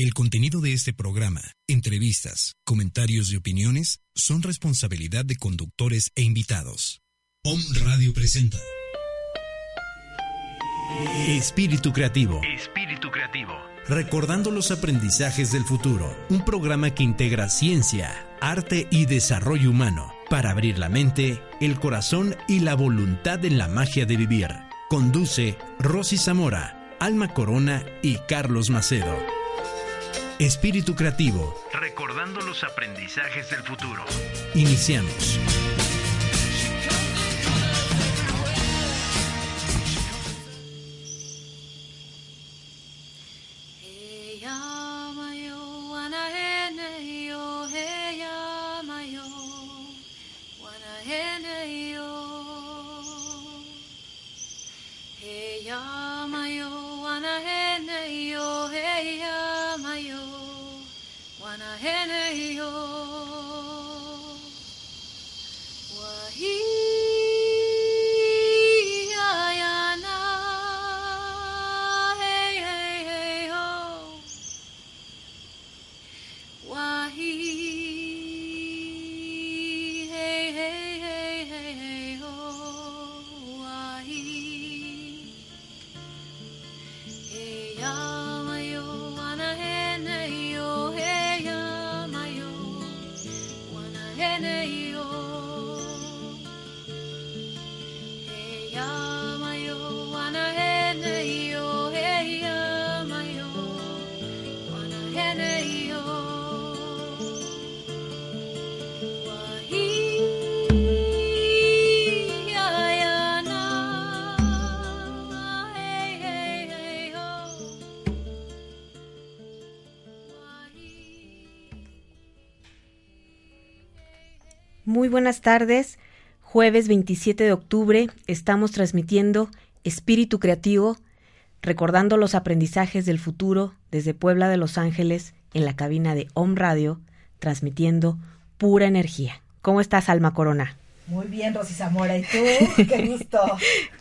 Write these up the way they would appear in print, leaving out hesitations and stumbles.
El contenido de este programa, entrevistas, comentarios y opiniones son responsabilidad de conductores e invitados. Home Radio presenta Espíritu Creativo. Espíritu Creativo. Recordando los aprendizajes del futuro. Un programa que integra ciencia, arte y desarrollo humano para abrir la mente, el corazón y la voluntad en la magia de vivir. Conduce Rosy Zamora, Alma Corona y Carlos Macedo. Espíritu Creativo. Recordando los aprendizajes del futuro. Iniciamos. Muy buenas tardes, jueves 27 de octubre estamos transmitiendo Espíritu Creativo, recordando los aprendizajes del futuro desde Puebla de Los Ángeles en la cabina de Home Radio, transmitiendo pura energía. ¿Cómo estás, Alma Corona? Muy bien, Rosy Zamora, ¿y tú? ¡Qué gusto!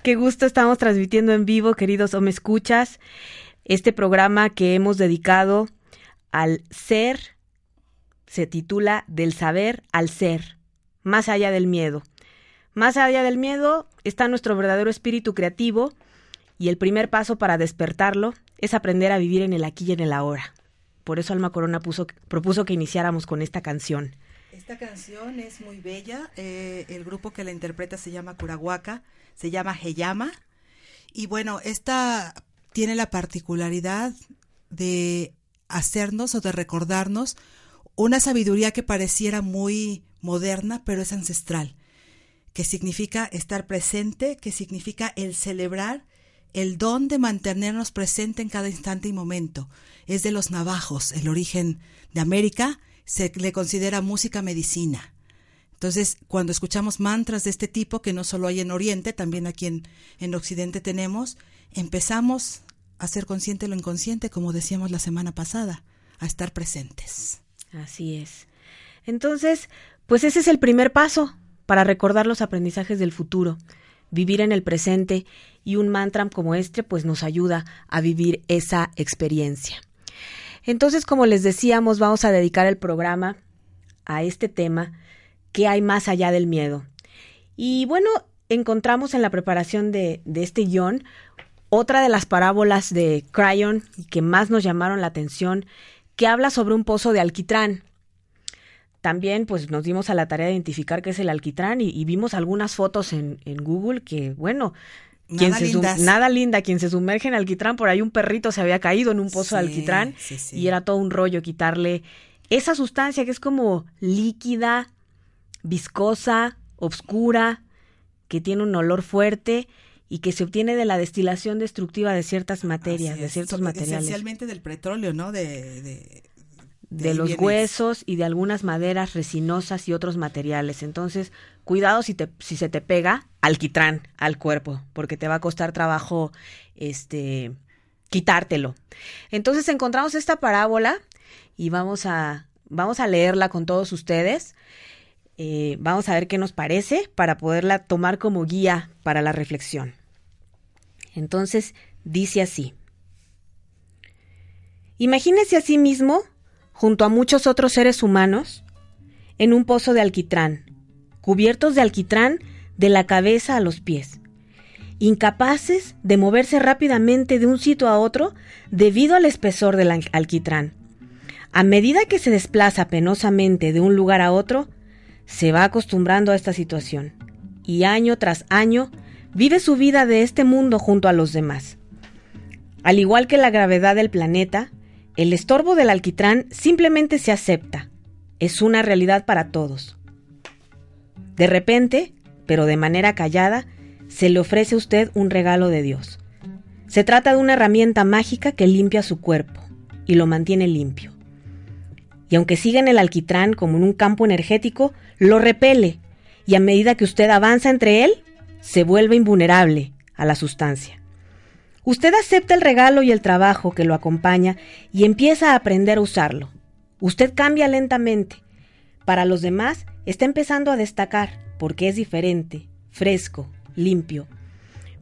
¡Qué gusto! Estamos transmitiendo en vivo, queridos Home Escuchas, este programa que hemos dedicado al ser, se titula Del Saber al Ser. Más allá del miedo. Más allá del miedo está nuestro verdadero espíritu creativo y el primer paso para despertarlo es aprender a vivir en el aquí y en el ahora. Por eso Alma Corona propuso que iniciáramos con esta canción. Esta canción es muy bella. El grupo que la interpreta se llama Curahuaca, se llama Geyama. Y bueno, esta tiene la particularidad de hacernos o de recordarnos una sabiduría que pareciera muy moderna, pero es ancestral, que significa estar presente, que significa el celebrar el don de mantenernos presente en cada instante y momento. Es de los navajos, el origen de América, se le considera música medicina. Entonces, cuando escuchamos mantras de este tipo, que no solo hay en Oriente, también aquí en Occidente tenemos, empezamos a ser consciente de lo inconsciente, como decíamos la semana pasada, a estar presentes. Así es. Entonces, pues ese es el primer paso para recordar los aprendizajes del futuro, vivir en el presente, y un mantra como este pues nos ayuda a vivir esa experiencia. Entonces, como les decíamos, vamos a dedicar el programa a este tema, ¿qué hay más allá del miedo? Y bueno, encontramos en la preparación de este guión otra de las parábolas de Crayon que más nos llamaron la atención, que habla sobre un pozo de alquitrán. También pues nos dimos a la tarea de identificar qué es el alquitrán y vimos algunas fotos en Google que, bueno, quien se sumerge en alquitrán, por ahí un perrito se había caído en un pozo de alquitrán y era todo un rollo quitarle esa sustancia que es como líquida, viscosa, oscura, que tiene un olor fuerte y que se obtiene de la destilación destructiva de ciertas materias, de ciertos materiales. Esencialmente del petróleo, ¿no? De los huesos y de algunas maderas resinosas y otros materiales. Entonces, cuidado si se te pega alquitrán al cuerpo, porque te va a costar trabajo quitártelo. Entonces, encontramos esta parábola y vamos a leerla con todos ustedes. Vamos a ver qué nos parece para poderla tomar como guía para la reflexión. Entonces, dice así. Imagínese a sí mismo junto a muchos otros seres humanos, en un pozo de alquitrán, cubiertos de alquitrán de la cabeza a los pies, incapaces de moverse rápidamente de un sitio a otro debido al espesor del alquitrán. A medida que se desplaza penosamente de un lugar a otro, se va acostumbrando a esta situación, y año tras año vive su vida de este mundo junto a los demás. Al igual que la gravedad del planeta, el estorbo del alquitrán simplemente se acepta. Es una realidad para todos. De repente, pero de manera callada, se le ofrece a usted un regalo de Dios. Se trata de una herramienta mágica que limpia su cuerpo y lo mantiene limpio. Y aunque siga en el alquitrán como en un campo energético, lo repele y a medida que usted avanza entre él, se vuelve invulnerable a la sustancia. Usted acepta el regalo y el trabajo que lo acompaña y empieza a aprender a usarlo. Usted cambia lentamente. Para los demás, está empezando a destacar porque es diferente, fresco, limpio.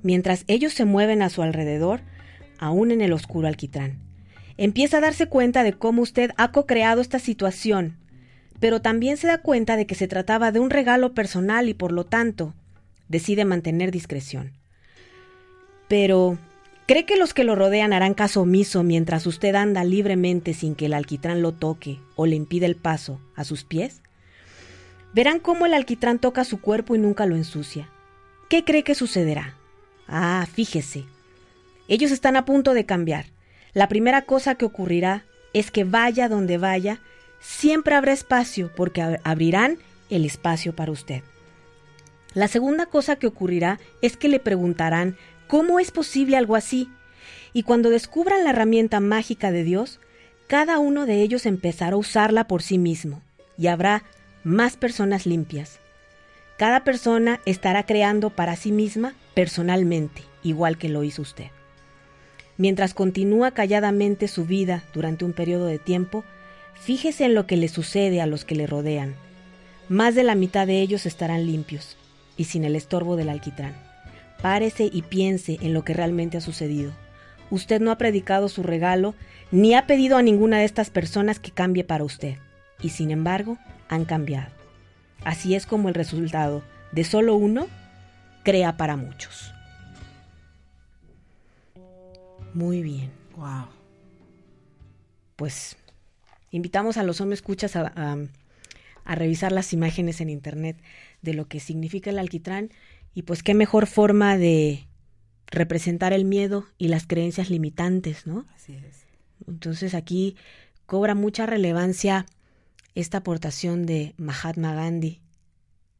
Mientras ellos se mueven a su alrededor, aún en el oscuro alquitrán, empieza a darse cuenta de cómo usted ha co-creado esta situación, pero también se da cuenta de que se trataba de un regalo personal y por lo tanto, decide mantener discreción. Pero ¿cree que los que lo rodean harán caso omiso mientras usted anda libremente sin que el alquitrán lo toque o le impida el paso a sus pies? Verán cómo el alquitrán toca su cuerpo y nunca lo ensucia. ¿Qué cree que sucederá? Ah, fíjese. Ellos están a punto de cambiar. La primera cosa que ocurrirá es que vaya donde vaya, siempre habrá espacio porque abrirán el espacio para usted. La segunda cosa que ocurrirá es que le preguntarán ¿cómo es posible algo así? Y cuando descubran la herramienta mágica de Dios, cada uno de ellos empezará a usarla por sí mismo y habrá más personas limpias. Cada persona estará creando para sí misma personalmente, igual que lo hizo usted. Mientras continúa calladamente su vida durante un periodo de tiempo, fíjese en lo que le sucede a los que le rodean. Más de la mitad de ellos estarán limpios y sin el estorbo del alquitrán. Párese y piense en lo que realmente ha sucedido. Usted no ha predicado su regalo, ni ha pedido a ninguna de estas personas que cambie para usted. Y sin embargo, han cambiado. Así es como el resultado de solo uno crea para muchos. Muy bien. Wow. Pues invitamos a los escuchas a revisar las imágenes en internet de lo que significa el alquitrán. Y pues qué mejor forma de representar el miedo y las creencias limitantes, ¿no? Así es. Entonces aquí cobra mucha relevancia esta aportación de Mahatma Gandhi.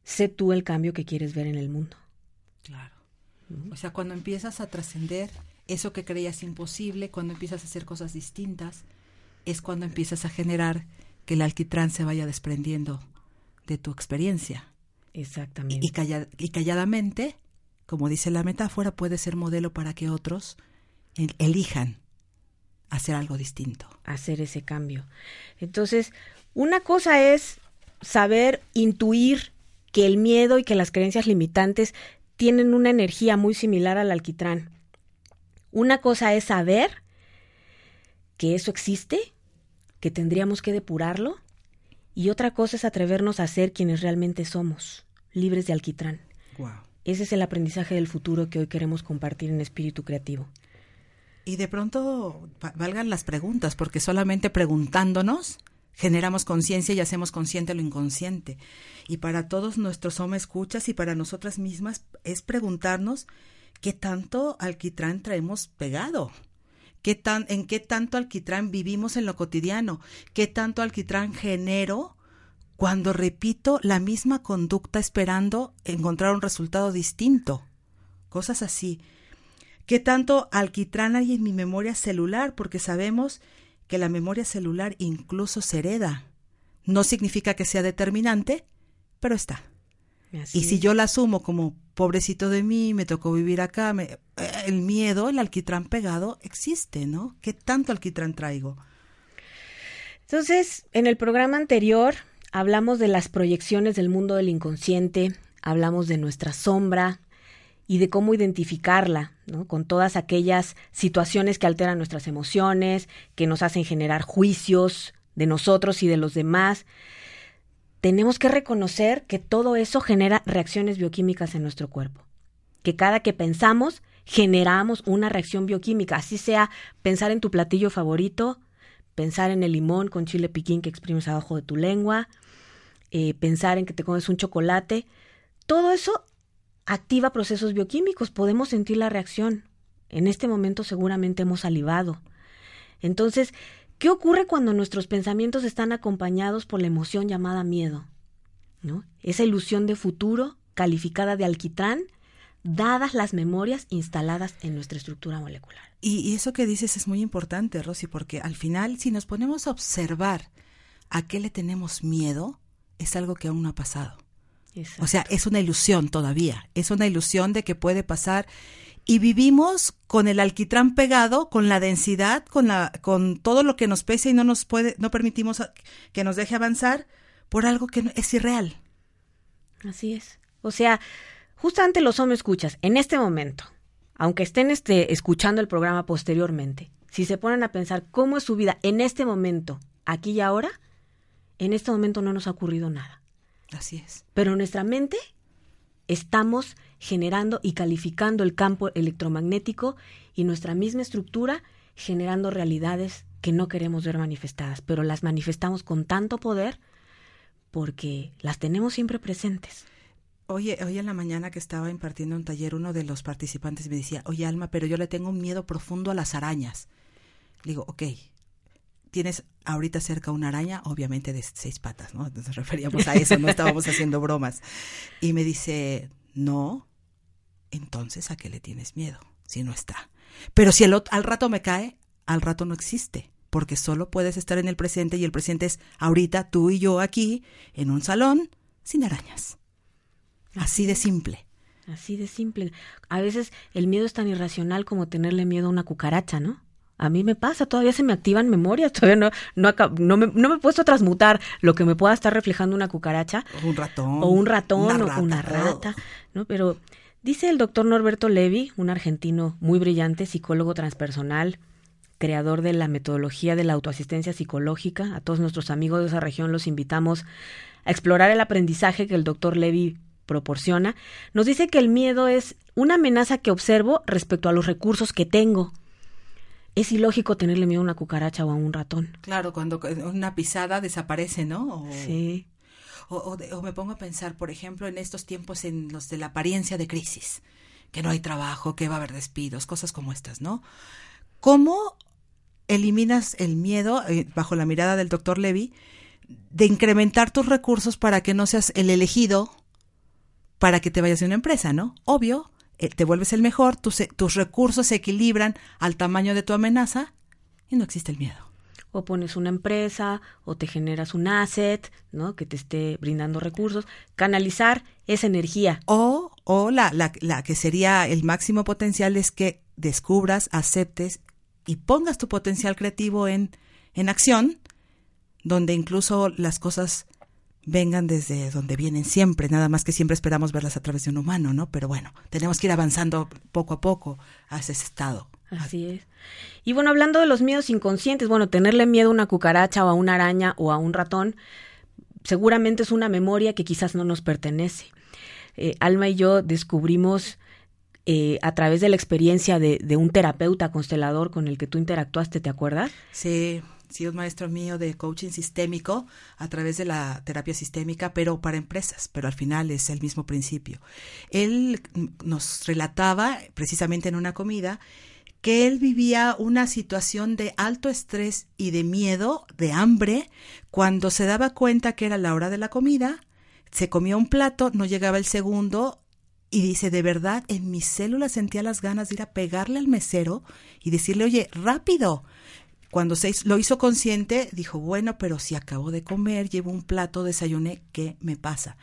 Sé tú el cambio que quieres ver en el mundo. Claro. O sea, cuando empiezas a trascender eso que creías imposible, cuando empiezas a hacer cosas distintas, es cuando empiezas a generar que el alquitrán se vaya desprendiendo de tu experiencia. Exactamente. Y calladamente, como dice la metáfora, puede ser modelo para que otros elijan hacer algo distinto. Hacer ese cambio. Entonces, una cosa es saber intuir que el miedo y que las creencias limitantes tienen una energía muy similar al alquitrán. Una cosa es saber que eso existe, que tendríamos que depurarlo, y otra cosa es atrevernos a ser quienes realmente somos. Libres de alquitrán. Wow. Ese es el aprendizaje del futuro que hoy queremos compartir en Espíritu Creativo. Y de pronto valgan las preguntas, porque solamente preguntándonos generamos conciencia y hacemos consciente lo inconsciente. Y para todos nuestros home escuchas y para nosotras mismas es preguntarnos qué tanto alquitrán traemos pegado. ¿En qué tanto alquitrán vivimos en lo cotidiano? ¿Qué tanto alquitrán genero cuando repito la misma conducta esperando encontrar un resultado distinto? cosas así. ¿Qué tanto alquitrán hay en mi memoria celular? Porque sabemos que la memoria celular incluso se hereda. No significa que sea determinante, pero está. Así. Y si yo la asumo como pobrecito de mí, me tocó vivir acá, el miedo, el alquitrán pegado existe, ¿no? ¿Qué tanto alquitrán traigo? Entonces, en el programa anterior hablamos de las proyecciones del mundo del inconsciente, hablamos de nuestra sombra y de cómo identificarla, ¿no? Con todas aquellas situaciones que alteran nuestras emociones, que nos hacen generar juicios de nosotros y de los demás. Tenemos que reconocer que todo eso genera reacciones bioquímicas en nuestro cuerpo, que cada que pensamos generamos una reacción bioquímica, así sea pensar en tu platillo favorito, pensar en el limón con chile piquín que exprimes abajo de tu lengua, pensar en que te comes un chocolate. Todo eso activa procesos bioquímicos, podemos sentir la reacción. En este momento seguramente hemos salivado. Entonces, ¿qué ocurre cuando nuestros pensamientos están acompañados por la emoción llamada miedo? ¿No? Esa ilusión de futuro calificada de alquitrán, dadas las memorias instaladas en nuestra estructura molecular. Y eso que dices es muy importante, Rosy, porque al final, si nos ponemos a observar a qué le tenemos miedo, es algo que aún no ha pasado. Exacto. O sea, es una ilusión todavía, es una ilusión de que puede pasar y vivimos con el alquitrán pegado, con la densidad, con todo lo que nos pesa y no permitimos que nos deje avanzar por algo que es irreal. Así es. O sea, justamente los hombres escuchas, en este momento, aunque estén escuchando el programa posteriormente, si se ponen a pensar cómo es su vida en este momento, aquí y ahora, en este momento no nos ha ocurrido nada. Así es. Pero en nuestra mente estamos generando y calificando el campo electromagnético y nuestra misma estructura generando realidades que no queremos ver manifestadas, pero las manifestamos con tanto poder porque las tenemos siempre presentes. Oye, hoy en la mañana que estaba impartiendo un taller, uno de los participantes me decía, oye Alma, pero yo le tengo un miedo profundo a las arañas. Le digo, ok, tienes ahorita cerca una araña, obviamente de 6 patas, ¿no? Nos referíamos a eso, no estábamos haciendo bromas. Y me dice, no, entonces ¿a qué le tienes miedo? Si no está. Pero si al rato me cae, al rato no existe, porque solo puedes estar en el presente y el presente es ahorita tú y yo aquí en un salón sin arañas. Así de simple. Así de simple. A veces el miedo es tan irracional como tenerle miedo a una cucaracha, ¿no? A mí me pasa, todavía se me activan memorias, todavía no me he puesto a transmutar lo que me pueda estar reflejando una cucaracha. O un ratón. O un ratón, una rata, ¿no? Pero dice el doctor Norberto Levy, un argentino muy brillante, psicólogo transpersonal, creador de la metodología de la autoasistencia psicológica. A todos nuestros amigos de esa región los invitamos a explorar el aprendizaje que el doctor Levy proporciona, nos dice que el miedo es una amenaza que observo respecto a los recursos que tengo. Es ilógico tenerle miedo a una cucaracha o a un ratón. Claro, cuando una pisada desaparece, ¿no? Sí. O me pongo a pensar, por ejemplo, en estos tiempos en los de la apariencia de crisis, que no hay trabajo, que va a haber despidos, cosas como estas, ¿no? ¿Cómo eliminas el miedo, bajo la mirada del doctor Levy, de incrementar tus recursos para que no seas el elegido para que te vayas a una empresa, ¿no? Obvio, te vuelves el mejor, tus recursos se equilibran al tamaño de tu amenaza y no existe el miedo. O pones una empresa, o te generas un asset, ¿no? Que te esté brindando recursos. Canalizar esa energía. O la que sería el máximo potencial es que descubras, aceptes y pongas tu potencial creativo en acción, donde incluso las cosas vengan desde donde vienen siempre, nada más que siempre esperamos verlas a través de un humano, ¿no? Pero bueno, tenemos que ir avanzando poco a poco hacia ese estado. Así es. Y bueno, hablando de los miedos inconscientes, bueno, tenerle miedo a una cucaracha o a una araña o a un ratón, seguramente es una memoria que quizás no nos pertenece. Alma y yo descubrimos a través de la experiencia de un terapeuta constelador con el que tú interactuaste, ¿te acuerdas? Sí. Sí, un maestro mío de coaching sistémico a través de la terapia sistémica, pero para empresas, pero al final es el mismo principio. Él nos relataba, precisamente en una comida, que él vivía una situación de alto estrés y de miedo, de hambre, cuando se daba cuenta que era la hora de la comida, se comía un plato, no llegaba el segundo Y dice, de verdad, en mis células sentía las ganas de ir a pegarle al mesero y decirle, oye, rápido. Cuando lo hizo consciente, dijo, bueno, pero si acabo de comer, llevo un plato, desayuné, ¿qué me pasa?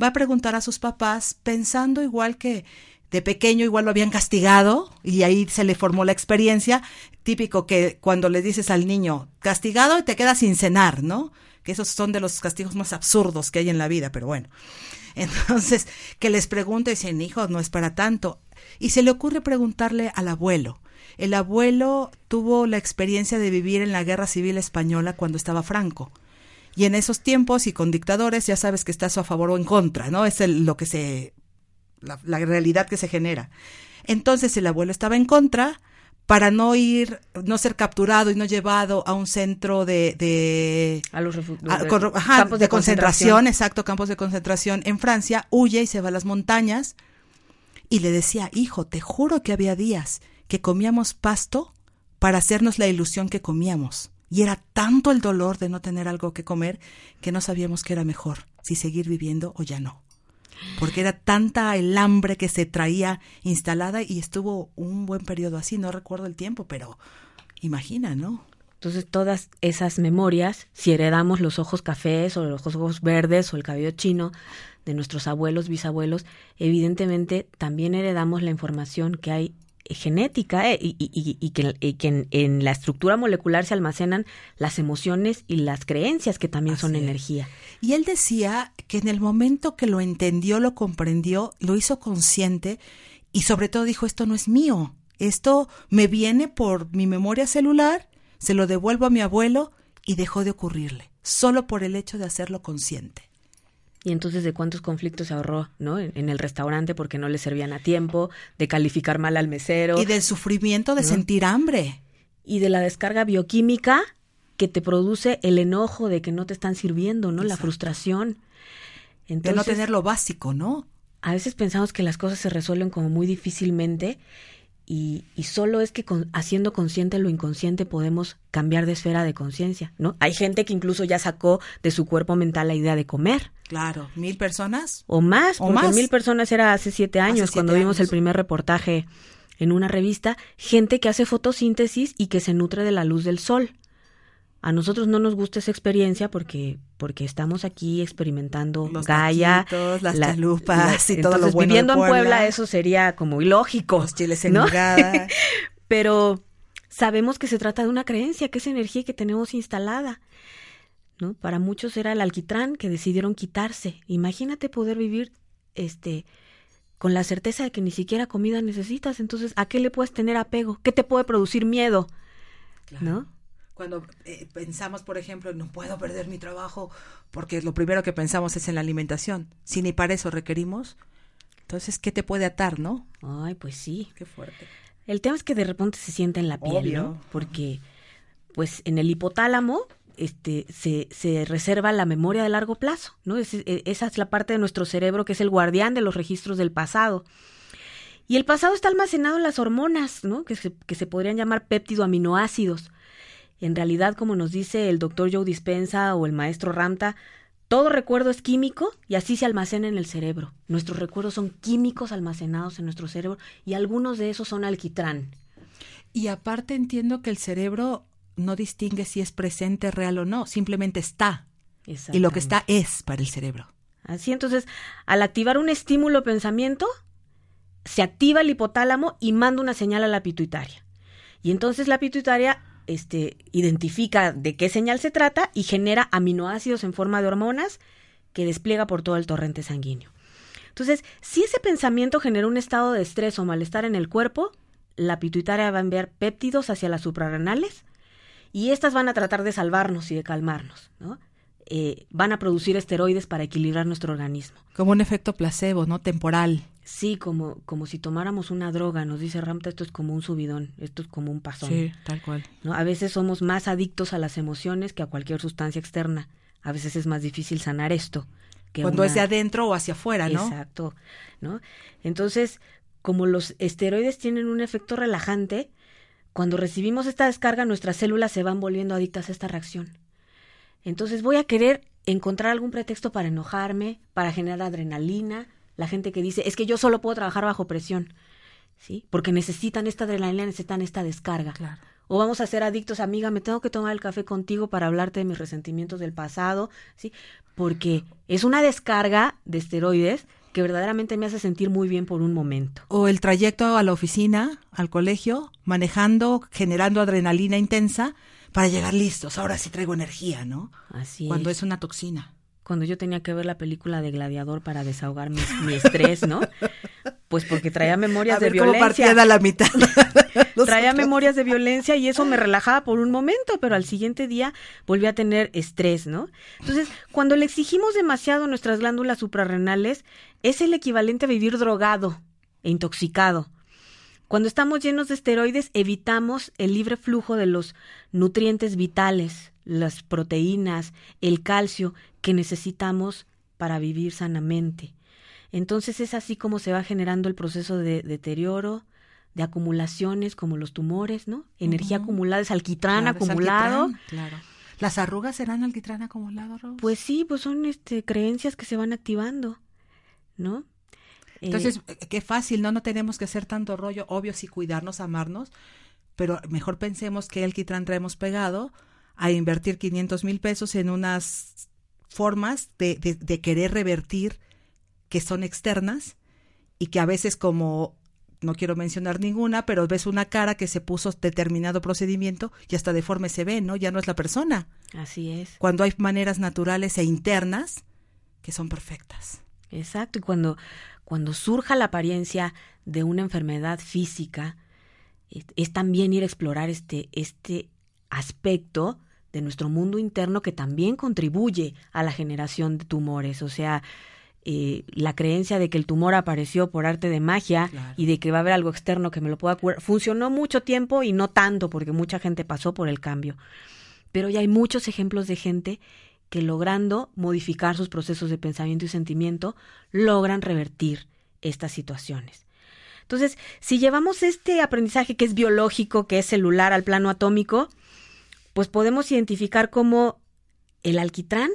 Va a preguntar a sus papás, pensando igual que de pequeño igual lo habían castigado y ahí se le formó la experiencia. Típico que cuando le dices al niño, castigado, y te quedas sin cenar, ¿no? Que esos son de los castigos más absurdos que hay en la vida, pero bueno. Entonces, que les pregunte, dicen, hijo, no es para tanto. Y se le ocurre preguntarle al abuelo. El abuelo tuvo la experiencia de vivir en la Guerra Civil Española cuando estaba Franco. Y en esos tiempos, y con dictadores, ya sabes que estás a favor o en contra, ¿no? Es la realidad que se genera. Entonces, el abuelo estaba en contra para no ser capturado y no llevado a un centro de campos de concentración, exacto, campos de concentración en Francia, huye y se va a las montañas y le decía, hijo, te juro que había días que comíamos pasto para hacernos la ilusión que comíamos y era tanto el dolor de no tener algo que comer que no sabíamos qué era mejor, si seguir viviendo o ya no. Porque era tanta el hambre que se traía instalada y estuvo un buen periodo así, no recuerdo el tiempo, pero imagina, ¿no? Entonces todas esas memorias, si heredamos los ojos cafés o los ojos verdes o el cabello chino de nuestros abuelos, bisabuelos, evidentemente también heredamos la información que hay genética y que en la estructura molecular se almacenan las emociones y las creencias que también son energía. Y él decía que en el momento que lo entendió, lo comprendió, lo hizo consciente y sobre todo dijo, esto no es mío, esto me viene por mi memoria celular, se lo devuelvo a mi abuelo y dejó de ocurrirle, solo por el hecho de hacerlo consciente. Y entonces de cuántos conflictos se ahorró, ¿no? En el restaurante porque no le servían a tiempo, de calificar mal al mesero. Y del sufrimiento de sentir hambre. Y de la descarga bioquímica que te produce el enojo de que no te están sirviendo, ¿no? Exacto. La frustración. Entonces, de no tener lo básico, ¿no? A veces pensamos que las cosas se resuelven como muy difícilmente y solo es que haciendo consciente lo inconsciente podemos cambiar de esfera de conciencia, ¿no? Hay gente que incluso ya sacó de su cuerpo mental la idea de comer. Claro, 1,000 personas. O más. 1,000 personas era hace 7 años cuando vimos el primer reportaje en una revista. Gente que hace fotosíntesis y que se nutre de la luz del sol. A nosotros no nos gusta esa experiencia porque estamos aquí experimentando los Gaia, taquitos, las chalupas y todo lo bueno. Viviendo de Puebla. En Puebla eso sería como ilógico. Los chiles en nogada. Pero sabemos que se trata de una creencia, que es energía que tenemos instalada. ¿No? Para muchos era el alquitrán que decidieron quitarse. Imagínate poder vivir con la certeza de que ni siquiera comida necesitas. Entonces, ¿a qué le puedes tener apego? ¿Qué te puede producir miedo? Claro. ¿No? Cuando pensamos, por ejemplo, no puedo perder mi trabajo, porque lo primero que pensamos es en la alimentación. Si ni para eso requerimos, entonces, ¿qué te puede atar, no? Ay, pues sí. Qué fuerte. El tema es que de repente se siente en la piel, ¿no? Porque, pues, en el hipotálamo se reserva la memoria de largo plazo, ¿no? Esa es la parte de nuestro cerebro que es el guardián de los registros del pasado. Y el pasado está almacenado en las hormonas, ¿no? Que se podrían llamar péptidoaminoácidos. En realidad, como nos dice el doctor Joe Dispenza o el maestro Ramta, todo recuerdo es químico y así se almacena en el cerebro. Nuestros recuerdos son químicos almacenados en nuestro cerebro y algunos de esos son alquitrán. Y aparte entiendo que el cerebro no distingue si es presente, real o no, simplemente está. Y lo que está es para el cerebro. Así, entonces, al activar un estímulo o pensamiento, se activa el hipotálamo y manda una señal a la pituitaria. Y entonces la pituitaria identifica de qué señal se trata y genera aminoácidos en forma de hormonas que despliega por todo el torrente sanguíneo. Entonces, si ese pensamiento genera un estado de estrés o malestar en el cuerpo, la pituitaria va a enviar péptidos hacia las suprarrenales y estas van a tratar de salvarnos y de calmarnos, ¿no? Van a producir esteroides para equilibrar nuestro organismo. Como un efecto placebo, ¿no? Temporal. Sí, como si tomáramos una droga, nos dice Ramta, esto es como un subidón, esto es como un pasón. Sí, tal cual. ¿No? A veces somos más adictos a las emociones que a cualquier sustancia externa. A veces es más difícil sanar esto. Cuando es de adentro o hacia afuera, ¿no? Exacto, ¿no? Entonces, como los esteroides tienen un efecto relajante, cuando recibimos esta descarga, nuestras células se van volviendo adictas a esta reacción. Entonces voy a querer encontrar algún pretexto para enojarme, para generar adrenalina, La gente que dice, es que yo solo puedo trabajar bajo presión, ¿sí? Porque necesitan esta adrenalina, necesitan esta descarga. Claro. O vamos a ser adictos, amiga, me tengo que tomar el café contigo para hablarte de mis resentimientos del pasado, ¿sí? Porque es una descarga de esteroides que verdaderamente me hace sentir muy bien por un momento. O el trayecto a la oficina, al colegio, manejando, generando adrenalina intensa para llegar listos. Ahora sí traigo energía, ¿no? Así es. Cuando es una toxina. Cuando yo tenía que ver la película de Gladiador para desahogar mi estrés, ¿no? Pues porque traía memorias de violencia. Como partida a la mitad. Traía memorias de violencia y eso me relajaba por un momento, pero al siguiente día volví a tener estrés, ¿no? Entonces, cuando le exigimos demasiado a nuestras glándulas suprarrenales, es el equivalente a vivir drogado e intoxicado. Cuando estamos llenos de esteroides, evitamos el libre flujo de los nutrientes vitales, las proteínas, el calcio que necesitamos para vivir sanamente. Entonces es así como se va generando el proceso de deterioro, de acumulaciones como los tumores, ¿no? Energía acumulada, es alquitrán, claro, acumulado. Es alquitrán, claro. ¿Las arrugas serán alquitrán acumulado, Rose? Pues sí, pues son creencias que se van activando, ¿no? Entonces, qué fácil, ¿no? No tenemos que hacer tanto rollo, obvio, sí cuidarnos, amarnos, pero mejor pensemos que el alquitrán traemos pegado a invertir 500,000 pesos en unas formas de querer revertir que son externas y que a veces, como no quiero mencionar ninguna, pero ves una cara que se puso determinado procedimiento y hasta deforme se ve, ¿no? Ya no es la persona. Así es. Cuando hay maneras naturales e internas que son perfectas. Exacto. Y cuando surja la apariencia de una enfermedad física, es también ir a explorar este aspecto de nuestro mundo interno que también contribuye a la generación de tumores. O sea, la creencia de que el tumor apareció por arte de magia, claro, y de que va a haber algo externo que me lo pueda curar, funcionó mucho tiempo y no tanto porque mucha gente pasó por el cambio. Pero ya hay muchos ejemplos de gente que logrando modificar sus procesos de pensamiento y sentimiento, logran revertir estas situaciones. Entonces, si llevamos este aprendizaje que es biológico, que es celular al plano atómico, pues podemos identificar cómo el alquitrán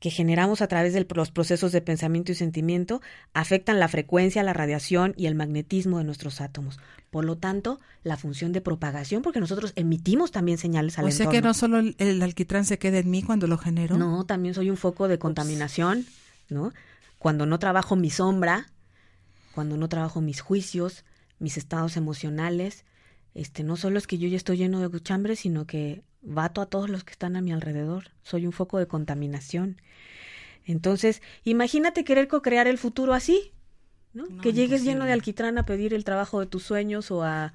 que generamos a través de los procesos de pensamiento y sentimiento afectan la frecuencia, la radiación y el magnetismo de nuestros átomos. Por lo tanto, la función de propagación, porque nosotros emitimos también señales al entorno. O sea que no solo el alquitrán se queda en mí cuando lo genero. No, también soy un foco de contaminación, ¿no? Cuando no trabajo mi sombra, cuando no trabajo mis juicios, mis estados emocionales, no solo es que yo ya estoy lleno de chambre, sino que bato a todos los que están a mi alrededor. Soy un foco de contaminación. Entonces, imagínate querer co-crear el futuro así, ¿no? No, que llegues imposible, lleno de alquitrán a pedir el trabajo de tus sueños o a...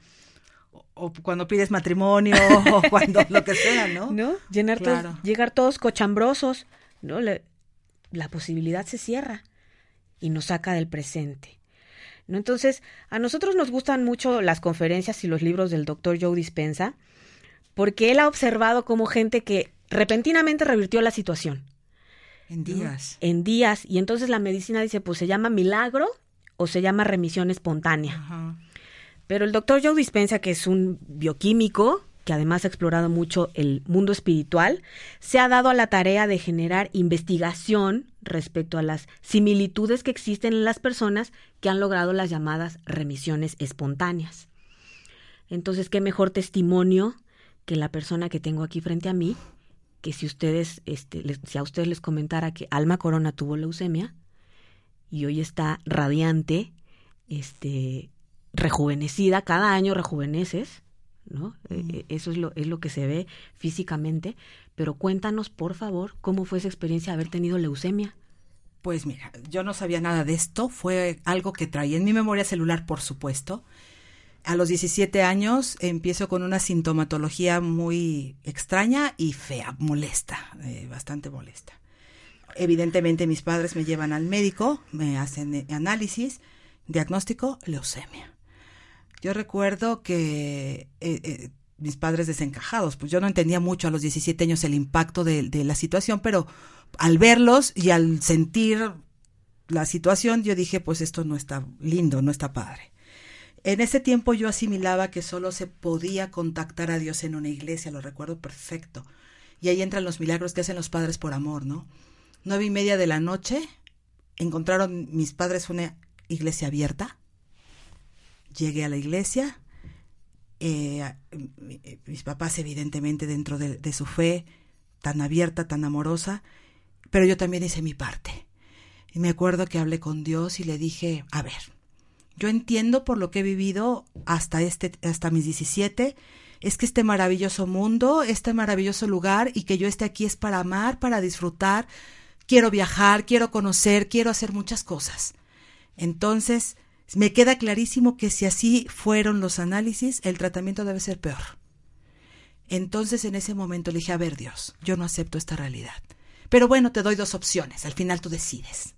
O cuando pides matrimonio o cuando lo que sea, ¿no? ¿No? Llegar todos cochambrosos, ¿no? La posibilidad se cierra y nos saca del presente, ¿no? Entonces, a nosotros nos gustan mucho las conferencias y los libros del doctor Joe Dispenza, porque él ha observado como gente que repentinamente revirtió la situación. En días. ¿No? En días. Y entonces la medicina dice, pues se llama milagro o se llama remisión espontánea. Ajá. Pero el doctor Joe Dispenza, que es un bioquímico, que además ha explorado mucho el mundo espiritual, se ha dado a la tarea de generar investigación respecto a las similitudes que existen en las personas que han logrado las llamadas remisiones espontáneas. Entonces, ¿qué mejor testimonio que la persona que tengo aquí frente a mí, que si ustedes, si a ustedes les comentara que Alma Corona tuvo leucemia y hoy está radiante, rejuvenecida, cada año rejuveneces, ¿no? Eso es lo que se ve físicamente, pero cuéntanos, por favor, cómo fue esa experiencia de haber tenido leucemia. Pues mira, yo no sabía nada de esto, fue algo que traía en mi memoria celular, por supuesto. A los 17 años empiezo con una sintomatología muy extraña y fea, molesta, bastante molesta. Evidentemente mis padres me llevan al médico, me hacen análisis, diagnóstico, leucemia. Yo recuerdo que mis padres desencajados, pues yo no entendía mucho a los 17 años el impacto de la situación, pero al verlos y al sentir la situación yo dije, pues esto no está lindo, no está padre. En ese tiempo yo asimilaba que solo se podía contactar a Dios en una iglesia, lo recuerdo perfecto. Y ahí entran los milagros que hacen los padres por amor, ¿no? 9:30 de la noche, encontraron mis padres una iglesia abierta. Llegué a la iglesia. Mis papás, evidentemente, dentro de su fe, tan abierta, tan amorosa, pero yo también hice mi parte. Y me acuerdo que hablé con Dios y le dije, a ver, yo entiendo por lo que he vivido hasta mis 17, es que este maravilloso mundo, este maravilloso lugar y que yo esté aquí es para amar, para disfrutar, quiero viajar, quiero conocer, quiero hacer muchas cosas. Entonces, me queda clarísimo que si así fueron los análisis, el tratamiento debe ser peor. Entonces, en ese momento le dije, a ver, Dios, yo no acepto esta realidad. Pero bueno, te doy dos opciones, al final tú decides.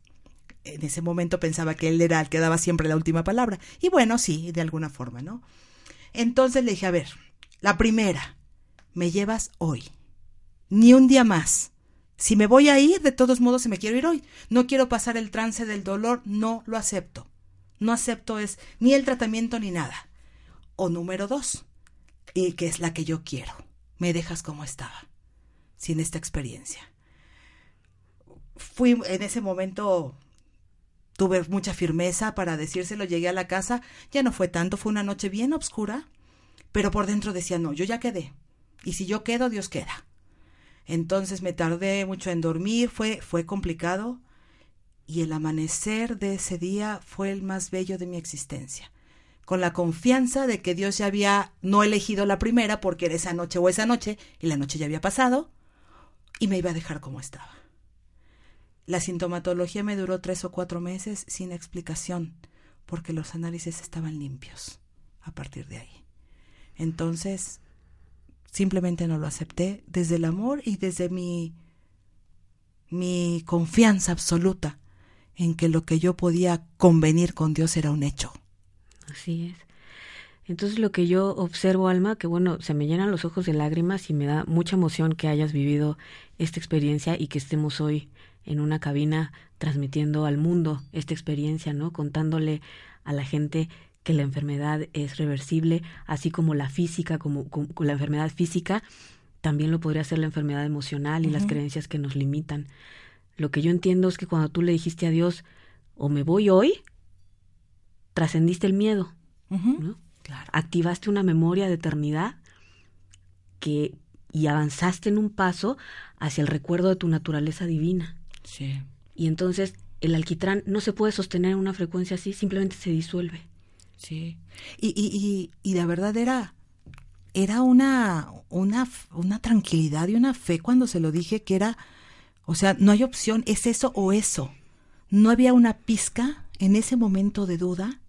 En ese momento pensaba que él era el que daba siempre la última palabra. Y bueno, sí, de alguna forma, ¿no? Entonces le dije, a ver, la primera, me llevas hoy, ni un día más. Si me voy a ir, de todos modos, si me quiero ir hoy. No quiero pasar el trance del dolor, no lo acepto. No acepto es ni el tratamiento ni nada. O número dos, y que es la que yo quiero. Me dejas como estaba, sin esta experiencia. En ese momento tuve mucha firmeza para decírselo, llegué a la casa, ya no fue tanto, fue una noche bien oscura, pero por dentro decía, no, yo ya quedé. Y si yo quedo, Dios queda. Entonces me tardé mucho en dormir, fue complicado. Y el amanecer de ese día fue el más bello de mi existencia, con la confianza de que Dios ya había no elegido la primera porque era esa noche o esa noche, y la noche ya había pasado, y me iba a dejar como estaba. La sintomatología me duró 3 o 4 meses sin explicación, porque los análisis estaban limpios a partir de ahí. Entonces, simplemente no lo acepté desde el amor y desde mi confianza absoluta en que lo que yo podía convenir con Dios era un hecho. Así es. Entonces lo que yo observo, Alma, que bueno, se me llenan los ojos de lágrimas y me da mucha emoción que hayas vivido esta experiencia y que estemos hoy en una cabina transmitiendo al mundo esta experiencia, ¿no? Contándole a la gente que la enfermedad es reversible, así como la física, como la enfermedad física, también lo podría ser la enfermedad emocional y las creencias que nos limitan. Lo que yo entiendo es que cuando tú le dijiste a Dios, o me voy hoy, trascendiste el miedo, ¿no? Claro. Activaste una memoria de eternidad y avanzaste en un paso hacia el recuerdo de tu naturaleza divina. Sí. Y entonces el alquitrán no se puede sostener en una frecuencia así, simplemente se disuelve. Sí. Y la verdad era una tranquilidad y una fe cuando se lo dije que era, o sea, no hay opción, es eso o eso. No había una pizca en ese momento de duda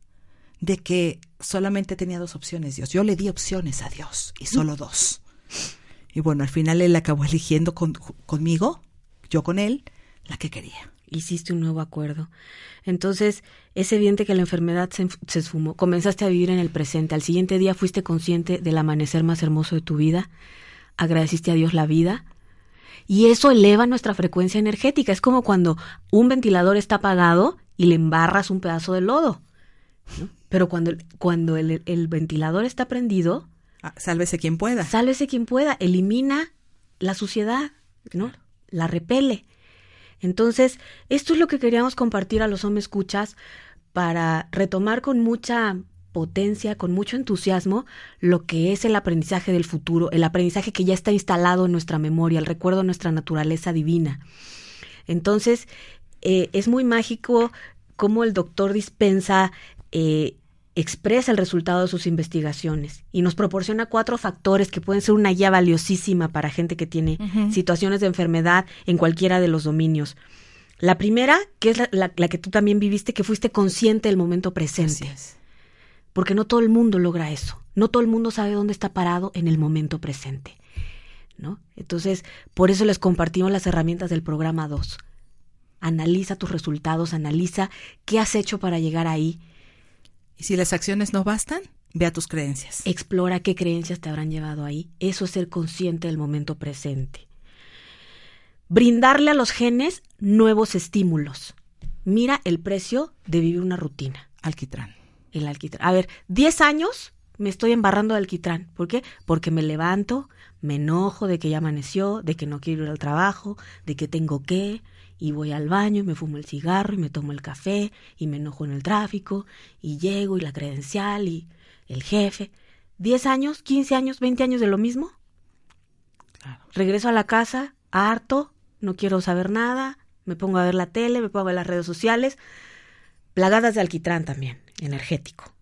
de que solamente tenía 2 opciones, Dios. Yo le di opciones a Dios y solo 2. Y bueno, al final él acabó eligiendo conmigo, yo con él, la que quería. Hiciste un nuevo acuerdo. Entonces, es evidente que la enfermedad se esfumó. Comenzaste a vivir en el presente. Al siguiente día fuiste consciente del amanecer más hermoso de tu vida. Agradeciste a Dios la vida. Y eso eleva nuestra frecuencia energética. Es como cuando un ventilador está apagado y le embarras un pedazo de lodo, ¿no? Pero cuando el ventilador está prendido... sálvese quien pueda. Sálvese quien pueda. Elimina la suciedad, ¿no? La repele. Entonces, esto es lo que queríamos compartir a los Home Escuchas para retomar con mucha potencia, con mucho entusiasmo, lo que es el aprendizaje del futuro, el aprendizaje que ya está instalado en nuestra memoria, el recuerdo de nuestra naturaleza divina. Entonces, es muy mágico cómo el doctor Dispenza expresa el resultado de sus investigaciones y nos proporciona 4 factores que pueden ser una guía valiosísima para gente que tiene situaciones de enfermedad en cualquiera de los dominios. La primera, que es la que tú también viviste, que fuiste consciente del momento presente. Porque no todo el mundo logra eso. No todo el mundo sabe dónde está parado en el momento presente, ¿no? Entonces, por eso les compartimos las herramientas del programa 2. Analiza tus resultados, analiza qué has hecho para llegar ahí. Y si las acciones no bastan, ve a tus creencias. Explora qué creencias te habrán llevado ahí. Eso es ser consciente del momento presente. Brindarle a los genes nuevos estímulos. Mira el precio de vivir una rutina. Alquitrán. El alquitrán. A ver, 10 años me estoy embarrando de alquitrán. ¿Por qué? Porque me levanto, me enojo de que ya amaneció, de que no quiero ir al trabajo, de que tengo que, y voy al baño y me fumo el cigarro y me tomo el café y me enojo en el tráfico y llego y la credencial y el jefe. 10 años, 15 años, 20 años de lo mismo. Claro. Regreso a la casa, harto, no quiero saber nada, me pongo a ver la tele, me pongo a ver las redes sociales, plagadas de alquitrán también, energético,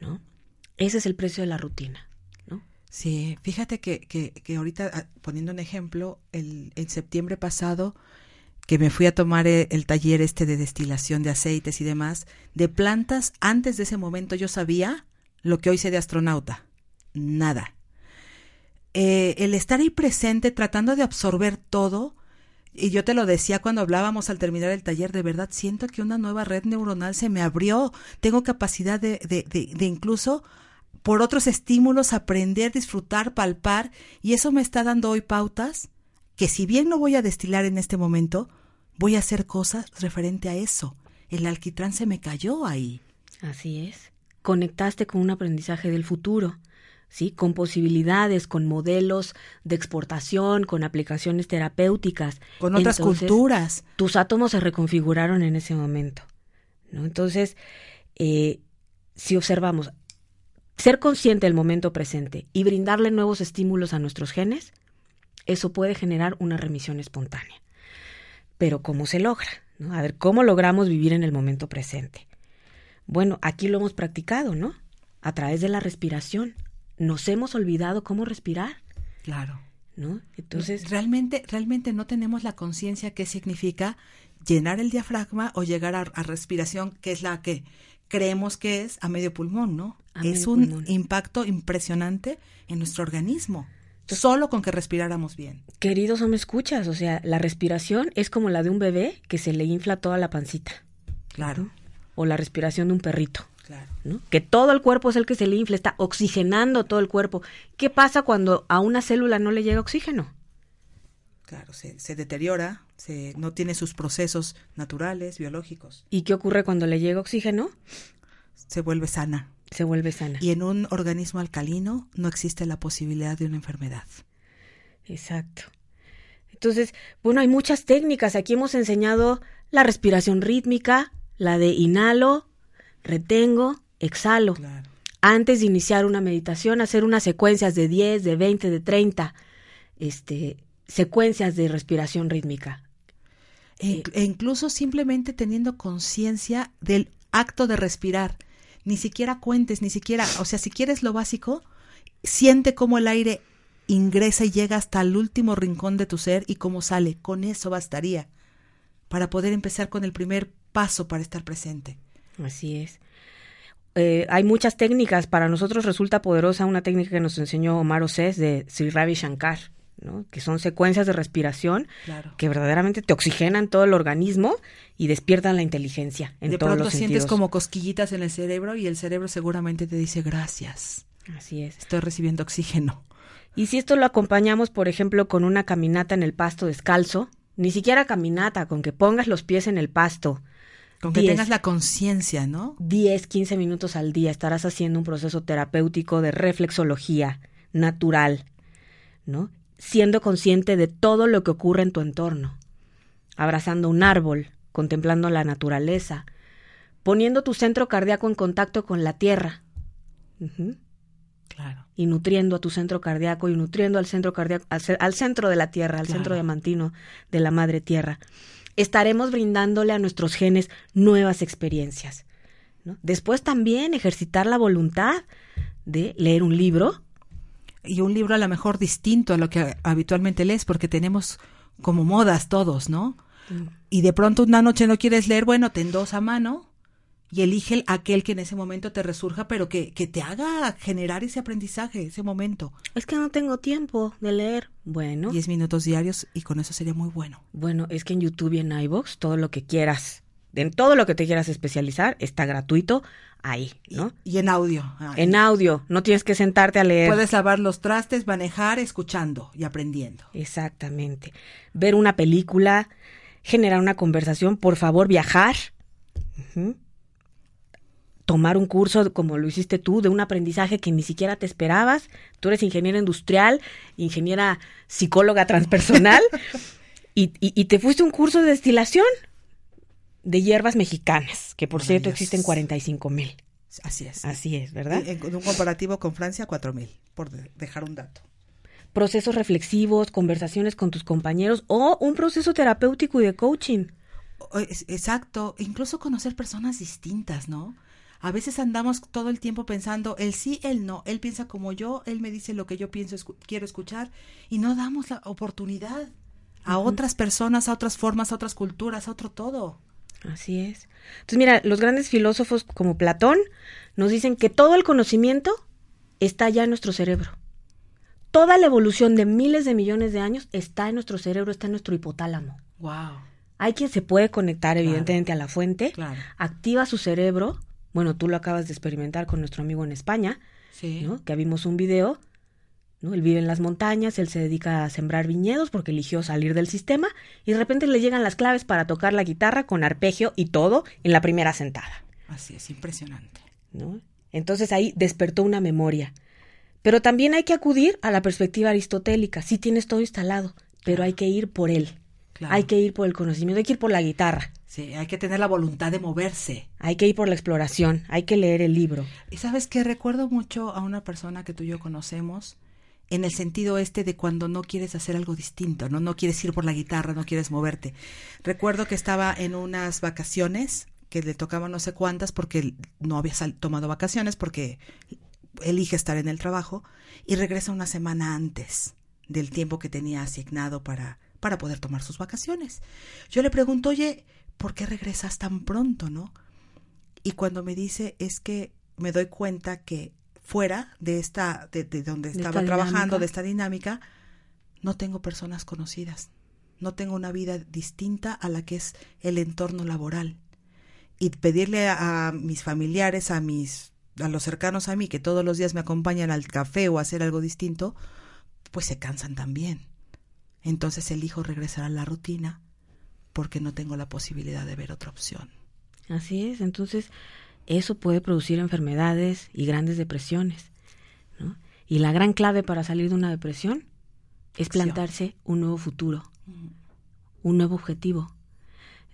¿no? Ese es el precio de la rutina, ¿no? Sí, fíjate que ahorita, poniendo un ejemplo, en septiembre pasado, que me fui a tomar el taller de destilación de aceites y demás, de plantas, antes de ese momento yo sabía lo que hoy sé de astronauta, nada. El estar ahí presente, tratando de absorber todo, y yo te lo decía cuando hablábamos al terminar el taller, de verdad siento que una nueva red neuronal se me abrió, tengo capacidad de incluso por otros estímulos aprender, disfrutar, palpar, y eso me está dando hoy pautas que si bien no voy a destilar en este momento, voy a hacer cosas referente a eso. El alquitrán se me cayó ahí. Así es. Conectaste con un aprendizaje del futuro, ¿sí? Con posibilidades, con modelos de exportación, con aplicaciones terapéuticas. Con otras culturas. Tus átomos se reconfiguraron en ese momento, ¿no? Entonces, si observamos, ser consciente del momento presente y brindarle nuevos estímulos a nuestros genes, eso puede generar una remisión espontánea. Pero ¿cómo se logra? ¿No? A ver, ¿cómo logramos vivir en el momento presente? Bueno, aquí lo hemos practicado, ¿no? A través de la respiración. Nos hemos olvidado cómo respirar. Claro. ¿No? Entonces, realmente no tenemos la conciencia qué significa llenar el diafragma o llegar a respiración, que es la que creemos que es a medio pulmón, ¿no? Es un impacto impresionante en nuestro organismo. Entonces, solo con que respiráramos bien. Queridos, ¿o me escuchas? O sea, la respiración es como la de un bebé que se le infla toda la pancita. Claro. ¿No? O la respiración de un perrito. Claro. ¿No? Que todo el cuerpo es el que se le infla, está oxigenando todo el cuerpo. ¿Qué pasa cuando a una célula no le llega oxígeno? Claro, se deteriora, no tiene sus procesos naturales, biológicos. ¿Y qué ocurre cuando le llega oxígeno? Se vuelve sana. Se vuelve sana. Y en un organismo alcalino no existe la posibilidad de una enfermedad. Exacto. Entonces, bueno, hay muchas técnicas. Aquí hemos enseñado la respiración rítmica, la de inhalo, retengo, exhalo. Claro. Antes de iniciar una meditación, hacer unas secuencias de 10, de 20, de 30, secuencias de respiración rítmica. E incluso simplemente teniendo conciencia del acto de respirar. Ni siquiera cuentes, o sea, si quieres lo básico, siente cómo el aire ingresa y llega hasta el último rincón de tu ser y cómo sale. Con eso bastaría para poder empezar con el primer paso para estar presente. Así es. Hay muchas técnicas. Para nosotros resulta poderosa una técnica que nos enseñó Omar Ossés de Sri Ravi Shankar, ¿no? Que son secuencias de respiración, claro, que verdaderamente te oxigenan todo el organismo y despiertan la inteligencia en todos los sentidos. De pronto sientes como cosquillitas en el cerebro y el cerebro seguramente te dice gracias. Así es. Estoy recibiendo oxígeno. Y si esto lo acompañamos, por ejemplo, con una caminata en el pasto descalzo, ni siquiera caminata, con que pongas los pies en el pasto. Con que tengas la conciencia, ¿no? 10, 15 minutos al día estarás haciendo un proceso terapéutico de reflexología natural, ¿no? Siendo consciente de todo lo que ocurre en tu entorno, abrazando un árbol, contemplando la naturaleza, poniendo tu centro cardíaco en contacto con la tierra. Uh-huh. Claro. Y nutriendo a tu centro cardíaco y nutriendo al centro cardíaco, al centro de la tierra, al claro, centro diamantino de la madre tierra. Estaremos brindándole a nuestros genes nuevas experiencias, ¿no? Después también ejercitar la voluntad de leer un libro. Y un libro a lo mejor distinto a lo que habitualmente lees, porque tenemos como modas todos, ¿no? Mm. Y de pronto una noche no quieres leer, bueno, te endosa a mano y elige aquel que en ese momento te resurja, pero que te haga generar ese aprendizaje, ese momento. Es que no tengo tiempo de leer. Bueno. 10 minutos diarios y con eso sería muy bueno. Bueno, es que en YouTube y en iVoox, todo lo que quieras, en todo lo que te quieras especializar, está gratuito ahí, ¿no? Y en audio. Ahí. En audio, no tienes que sentarte a leer. Puedes lavar los trastes, manejar, escuchando y aprendiendo. Exactamente. Ver una película, generar una conversación, por favor, viajar. Uh-huh. tomar un curso como lo hiciste tú, de un aprendizaje que ni siquiera te esperabas. Tú eres ingeniera industrial, ingeniera psicóloga transpersonal, y te fuiste a un curso de destilación de hierbas mexicanas, que por cierto existen 45,000. Así es, ¿verdad? En un comparativo con Francia, 4,000, por dejar un dato. Procesos reflexivos, conversaciones con tus compañeros o un proceso terapéutico y de coaching. Exacto, incluso conocer personas distintas, ¿no? A veces andamos todo el tiempo pensando, él sí, él no, él piensa como yo, él me dice lo que yo pienso, quiero escuchar, y no damos la oportunidad a otras personas, a otras formas, a otras culturas, a otro todo. Así es. Entonces, mira, los grandes filósofos como Platón nos dicen que todo el conocimiento está ya en nuestro cerebro. Toda la evolución de miles de millones de años está en nuestro cerebro, está en nuestro hipotálamo. ¡Wow! Hay quien se puede conectar, evidentemente, a la fuente, activa su cerebro. Bueno, tú lo acabas de experimentar con nuestro amigo en España, ¿no? Que vimos un video, ¿no? Él vive en las montañas, él se dedica a sembrar viñedos porque eligió salir del sistema, y de repente le llegan las claves para tocar la guitarra con arpegio y todo en la primera sentada. Así es, impresionante, ¿no? Entonces ahí despertó una memoria. Pero también hay que acudir a la perspectiva aristotélica. Sí tienes todo instalado, pero hay que ir por él. Claro. Hay que ir por el conocimiento, hay que ir por la guitarra. Sí, hay que tener la voluntad de moverse. Hay que ir por la exploración, hay que leer el libro. Y sabes que recuerdo mucho a una persona que tú y yo conocemos, en el sentido este de cuando no quieres hacer algo distinto, no quieres ir por la guitarra, no quieres moverte. Recuerdo que estaba en unas vacaciones, que le tocaban no sé cuántas, porque no había tomado vacaciones, porque elige estar en el trabajo, y regresa una semana antes del tiempo que tenía asignado para poder tomar sus vacaciones. Yo le pregunto, oye, ¿por qué regresas tan pronto, no? Y cuando me dice, es que me doy cuenta que fuera de esta, de donde estaba trabajando, de esta dinámica, no tengo personas conocidas, no tengo una vida distinta a la que es el entorno laboral. Y pedirle a mis familiares, a los cercanos a mí, que todos los días me acompañan al café o a hacer algo distinto, pues se cansan también. Entonces elijo regresar a la rutina porque no tengo la posibilidad de ver otra opción. Así es, entonces eso puede producir enfermedades y grandes depresiones, ¿no? Y la gran clave para salir de una depresión es plantarse un nuevo futuro, un nuevo objetivo.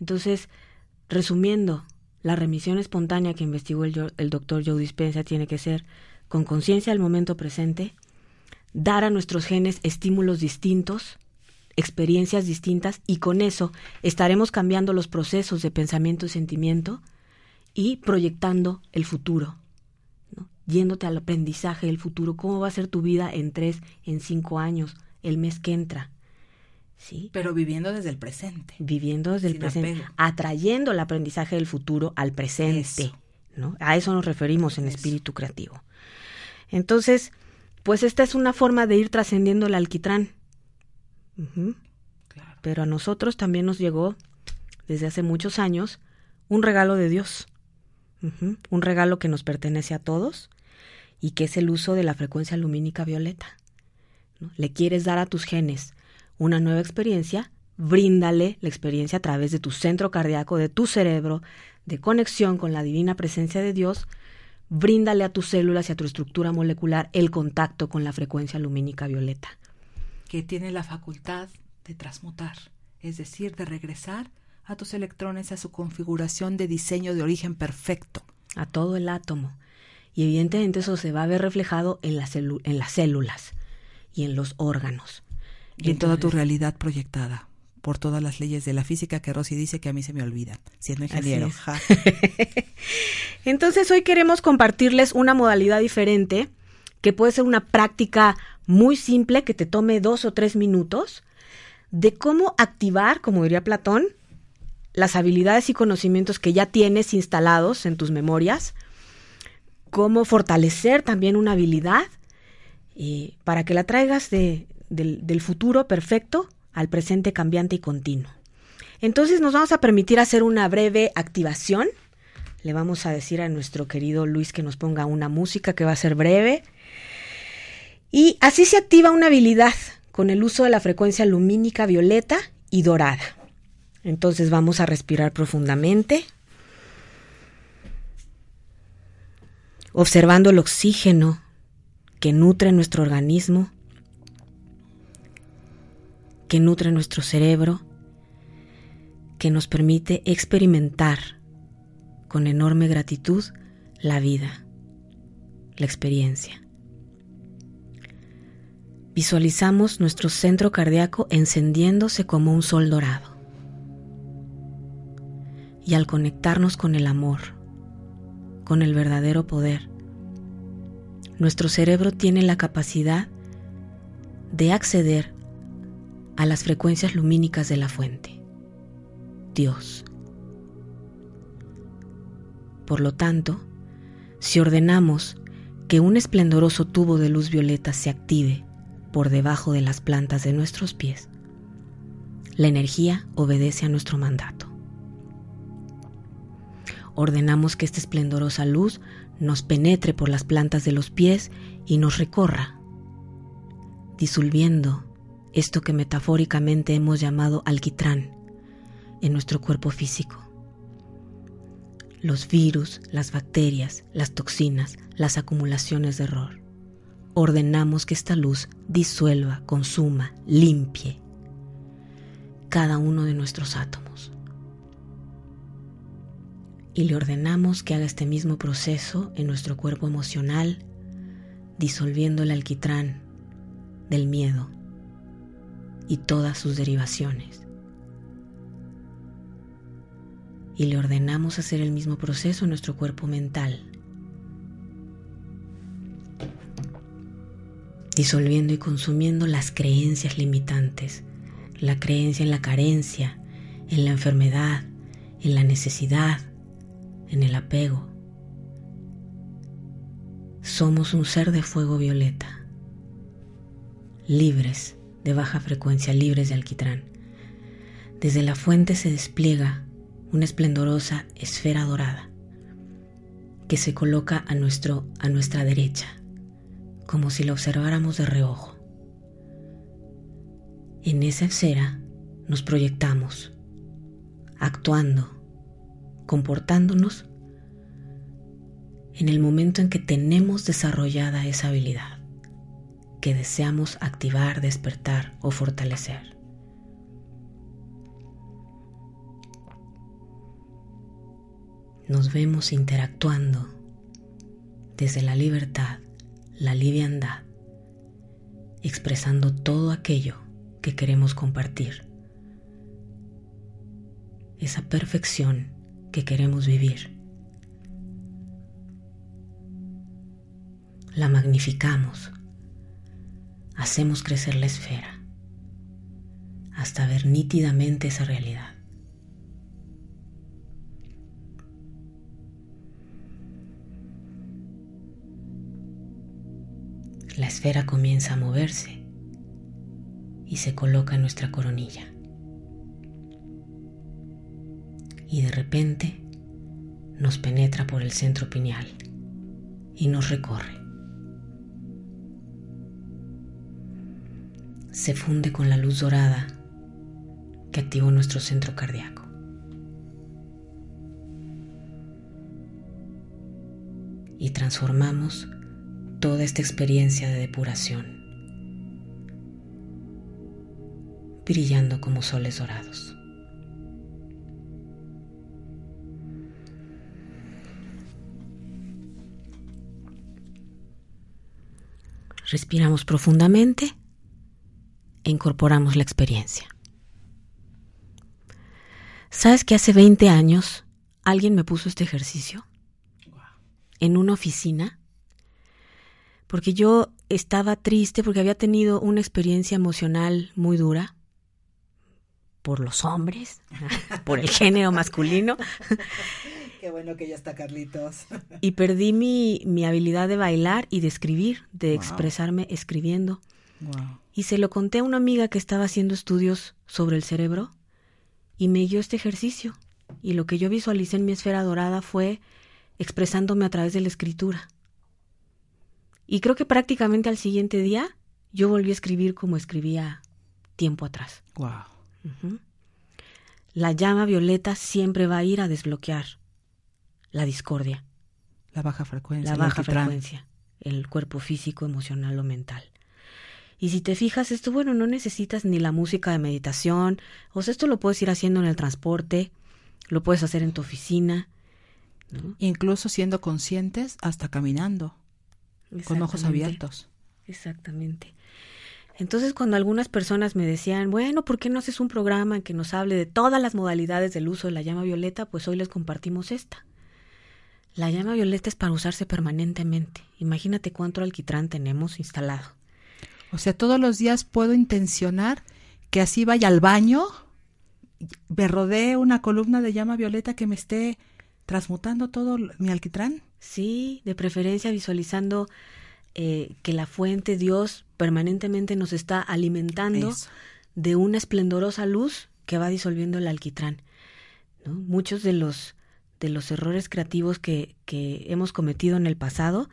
Entonces, resumiendo, la remisión espontánea que investigó el doctor Joe Dispenza tiene que ser con conciencia del momento presente, dar a nuestros genes estímulos distintos, experiencias distintas, y con eso estaremos cambiando los procesos de pensamiento y sentimiento y proyectando el futuro, ¿no? Yéndote al aprendizaje del futuro, cómo va a ser tu vida en 3, en 5 años, el mes que entra. Sí. Pero viviendo desde el presente. Viviendo desde el presente, apego. Atrayendo el aprendizaje del futuro al presente, ¿no? A eso nos referimos en Espíritu Creativo. Entonces, pues esta es una forma de ir trascendiendo el alquitrán. Claro. Pero a nosotros también nos llegó, desde hace muchos años, un regalo de Dios. Un regalo que nos pertenece a todos y que es el uso de la frecuencia lumínica violeta, ¿no? Le quieres dar a tus genes una nueva experiencia, bríndale la experiencia a través de tu centro cardíaco, de tu cerebro, de conexión con la divina presencia de Dios. Bríndale a tus células y a tu estructura molecular el contacto con la frecuencia lumínica violeta, que tiene la facultad de transmutar, es decir, de regresar a tus electrones a su configuración de diseño de origen perfecto. A todo el átomo. Y evidentemente eso se va a ver reflejado en las células y en los órganos. Y en toda tu realidad proyectada por todas las leyes de la física que Rosy dice que a mí se me olvidan, siendo ingeniero. Ja. Entonces hoy queremos compartirles una modalidad diferente que puede ser una práctica muy simple que te tome 2 o 3 minutos, de cómo activar, como diría Platón, las habilidades y conocimientos que ya tienes instalados en tus memorias, cómo fortalecer también una habilidad y para que la traigas del futuro perfecto al presente cambiante y continuo. Entonces nos vamos a permitir hacer una breve activación. Le vamos a decir a nuestro querido Luis que nos ponga una música que va a ser breve. Y así se activa una habilidad con el uso de la frecuencia lumínica violeta y dorada. Entonces vamos a respirar profundamente. observando el oxígeno que nutre nuestro organismo, que nutre nuestro cerebro, que nos permite experimentar con enorme gratitud la vida, la experiencia. Visualizamos nuestro centro cardíaco encendiéndose como un sol dorado. Y al conectarnos con el amor, con el verdadero poder, nuestro cerebro tiene la capacidad de acceder a las frecuencias lumínicas de la fuente, Dios. Por lo tanto, si ordenamos que un esplendoroso tubo de luz violeta se active por debajo de las plantas de nuestros pies, la energía obedece a nuestro mandato. Ordenamos que esta esplendorosa luz nos penetre por las plantas de los pies y nos recorra, disolviendo esto que metafóricamente hemos llamado alquitrán en nuestro cuerpo físico. Los virus, las bacterias, las toxinas, las acumulaciones de error. Ordenamos que esta luz disuelva, consuma, limpie cada uno de nuestros átomos. Y le ordenamos que haga este mismo proceso en nuestro cuerpo emocional, disolviendo el alquitrán del miedo y todas sus derivaciones. Y le ordenamos hacer el mismo proceso en nuestro cuerpo mental, disolviendo y consumiendo las creencias limitantes, la creencia en la carencia, en la enfermedad, en la necesidad, en el apego. Somos un ser de fuego violeta, libres de baja frecuencia, libres de alquitrán. Desde la fuente se despliega una esplendorosa esfera dorada que se coloca a nuestra derecha, como si la observáramos de reojo. En esa esfera nos proyectamos, actuando, comportándonos en el momento en que tenemos desarrollada esa habilidad que deseamos activar, despertar o fortalecer. Nos vemos interactuando desde la libertad, la liviandad, expresando todo aquello que queremos compartir, esa perfección que queremos vivir. La magnificamos, hacemos crecer la esfera hasta ver nítidamente esa realidad. La esfera comienza a moverse y se coloca en nuestra coronilla. Y de repente nos penetra por el centro pineal y nos recorre. Se funde con la luz dorada que activó nuestro centro cardíaco. Y transformamos toda esta experiencia de depuración, brillando como soles dorados. Respiramos profundamente e incorporamos la experiencia. ¿Sabes que hace 20 años alguien me puso este ejercicio en una oficina? Porque yo estaba triste porque había tenido una experiencia emocional muy dura por los hombres, por el género masculino. Qué bueno que ya está Carlitos. Y perdí mi habilidad de bailar y de escribir, de expresarme escribiendo. Wow. Y se lo conté a una amiga que estaba haciendo estudios sobre el cerebro y me dio este ejercicio. Y lo que yo visualicé en mi esfera dorada fue expresándome a través de la escritura. Y creo que prácticamente al siguiente día yo volví a escribir como escribía tiempo atrás. Wow. Uh-huh. La llama violeta siempre va a ir a desbloquear la discordia, La baja frecuencia. La baja frecuencia, el cuerpo físico, emocional o mental. Y si te fijas, esto, bueno, no necesitas ni la música de meditación. O sea, esto lo puedes ir haciendo en el transporte, lo puedes hacer en tu oficina, ¿no? Incluso siendo conscientes, hasta caminando, con ojos abiertos. Exactamente. Entonces, cuando algunas personas me decían, bueno, ¿por qué no haces un programa en que nos hable de todas las modalidades del uso de la llama violeta? Pues hoy les compartimos esta. La llama violeta es para usarse permanentemente. Imagínate cuánto alquitrán tenemos instalado. O sea, todos los días puedo intencionar que así vaya al baño, me rodee una columna de llama violeta que me esté transmutando todo mi alquitrán. Sí, de preferencia visualizando que la fuente Dios permanentemente nos está alimentando de una esplendorosa luz que va disolviendo el alquitrán, ¿no? Muchos de los errores creativos que hemos cometido en el pasado,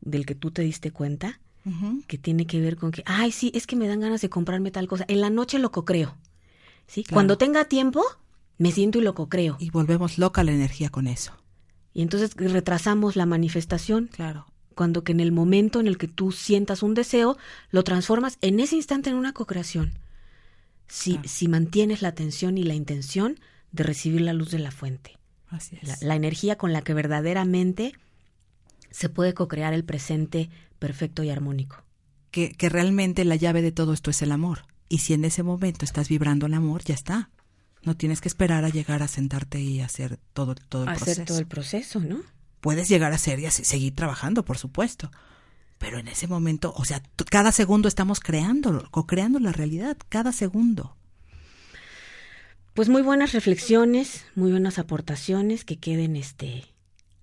del que tú te diste cuenta, uh-huh, que tiene que ver con que, ay, sí, es que me dan ganas de comprarme tal cosa. En la noche lo cocreo, ¿sí? Claro. Cuando tenga tiempo, me siento y lo cocreo. Y volvemos loca la energía con eso. Y entonces retrasamos la manifestación. Claro. Cuando que en el momento en el que tú sientas un deseo, lo transformas en ese instante en una cocreación. Si mantienes la atención y la intención de recibir la luz de la fuente. Así es. La energía con la que verdaderamente se puede cocrear el presente perfecto y armónico. Que realmente la llave de todo esto es el amor. Y si en ese momento estás vibrando el amor, ya está. No tienes que esperar a llegar a sentarte y hacer todo el proceso. Hacer todo el proceso, ¿no? Puedes llegar a ser y a seguir trabajando, por supuesto. Pero en ese momento, o sea, cada segundo estamos co-creando la realidad, cada segundo. Pues muy buenas reflexiones, muy buenas aportaciones que queden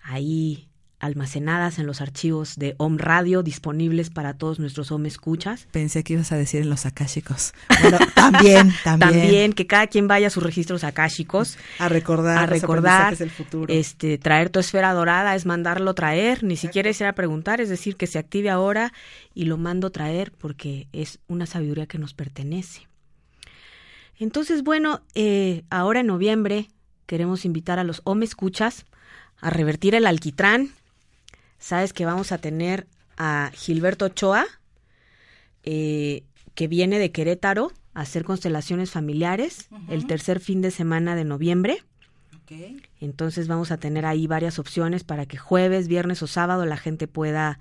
ahí almacenadas en los archivos de OM Radio, disponibles para todos nuestros OM escuchas. Pensé que ibas a decir en los akáshicos. Bueno, también. También, que cada quien vaya a sus registros akáshicos. A recordar el futuro. Traer tu esfera dorada es mandarlo traer, ni siquiera ir a preguntar, es decir, que se active ahora y lo mando traer porque es una sabiduría que nos pertenece. Entonces, bueno, ahora en noviembre queremos invitar a los OM escuchas a revertir el alquitrán. Sabes que vamos a tener a Gilberto Ochoa, que viene de Querétaro a hacer constelaciones familiares, uh-huh, el tercer fin de semana de noviembre. Okay. Entonces vamos a tener ahí varias opciones para que jueves, viernes o sábado la gente pueda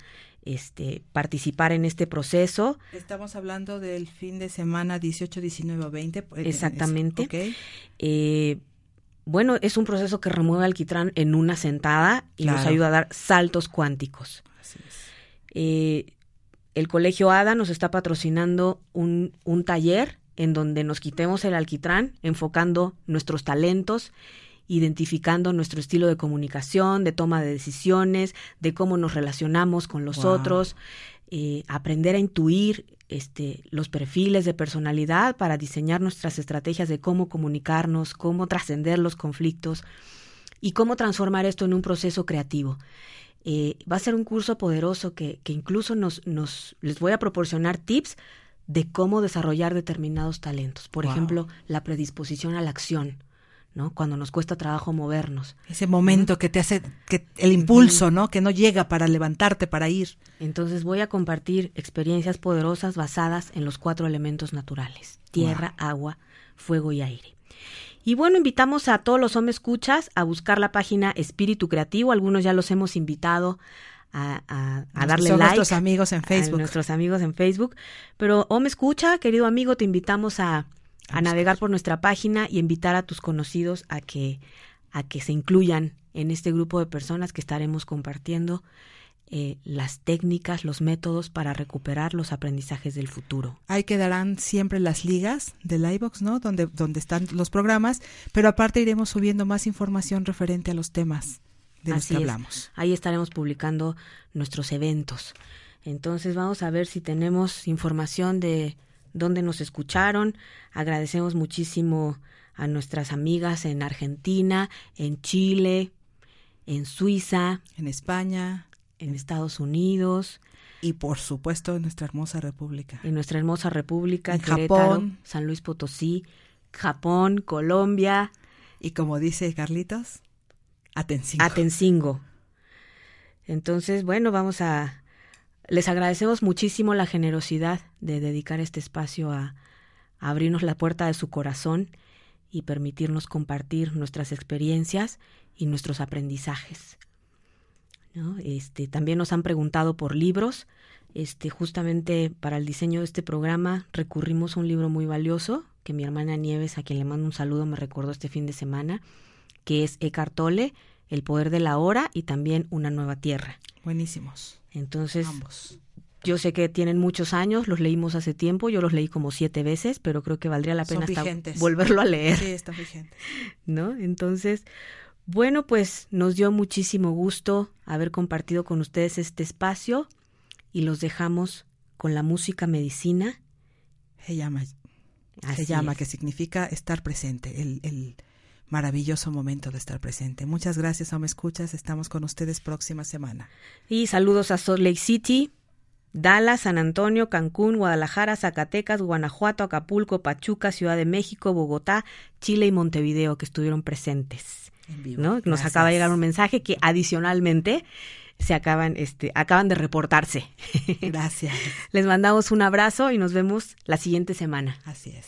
participar en este proceso. Estamos hablando del fin de semana 18, 19 o 20. Exactamente. Okay. Bueno, es un proceso que remueve alquitrán en una sentada y claro, nos ayuda a dar saltos cuánticos. Así es. El Colegio ADA nos está patrocinando un taller en donde nos quitemos el alquitrán, enfocando nuestros talentos, identificando nuestro estilo de comunicación, de toma de decisiones, de cómo nos relacionamos con los otros, aprender a intuir los perfiles de personalidad para diseñar nuestras estrategias de cómo comunicarnos, cómo trascender los conflictos y cómo transformar esto en un proceso creativo. Va a ser un curso poderoso que incluso les voy a proporcionar tips de cómo desarrollar determinados talentos. Por ejemplo, la predisposición a la acción, ¿no? Cuando nos cuesta trabajo movernos. Ese momento, ¿no?, que te hace el impulso, uh-huh, ¿no?, que no llega para levantarte, para ir. Entonces voy a compartir experiencias poderosas basadas en los 4 elementos naturales: tierra, agua, fuego y aire. Y bueno, invitamos a todos los OM escuchas a buscar la página Espíritu Creativo. Algunos ya los hemos invitado a darle like. Nuestros amigos en Facebook. Nuestros amigos en Facebook. Pero OM escucha, querido amigo, te invitamos a navegar por nuestra página y invitar a tus conocidos a que se incluyan en este grupo de personas que estaremos compartiendo las técnicas, los métodos para recuperar los aprendizajes del futuro. Ahí quedarán siempre las ligas del iVoox, ¿no?, donde están los programas, pero aparte iremos subiendo más información referente a los temas de los que hablamos. Ahí estaremos publicando nuestros eventos. Entonces vamos a ver si tenemos información de dónde nos escucharon. Agradecemos muchísimo a nuestras amigas en Argentina, en Chile, en Suiza, en España, en Estados Unidos y por supuesto en nuestra hermosa república. En nuestra hermosa república, en Querétaro, Japón, San Luis Potosí, Japón, Colombia y, como dice Carlitos, Atencingo. Entonces, bueno, vamos a... Les agradecemos muchísimo la generosidad de dedicar este espacio a abrirnos la puerta de su corazón y permitirnos compartir nuestras experiencias y nuestros aprendizajes, ¿no? También nos han preguntado por libros. Justamente para el diseño de este programa recurrimos a un libro muy valioso que mi hermana Nieves, a quien le mando un saludo, me recordó este fin de semana, que es Eckhart Tolle, El poder de la hora y también Una nueva tierra. Buenísimos. Entonces, ambos. Yo sé que tienen muchos años, los leímos hace tiempo, yo los leí como 7 veces, pero creo que valdría la pena hasta volverlo a leer. Sí, está vigente. ¿No? Entonces, bueno, pues nos dio muchísimo gusto haber compartido con ustedes este espacio y los dejamos con la música medicina. Se llama, que significa estar presente, el maravilloso momento de estar presente. Muchas gracias, Om Escuchas. Estamos con ustedes próxima semana. Y saludos a Salt Lake City, Dallas, San Antonio, Cancún, Guadalajara, Zacatecas, Guanajuato, Acapulco, Pachuca, Ciudad de México, Bogotá, Chile y Montevideo, que estuvieron presentes, ¿no? Nos gracias. Acaba de llegar un mensaje que adicionalmente se acaban de reportarse. Gracias. Les mandamos un abrazo y nos vemos la siguiente semana. Así es.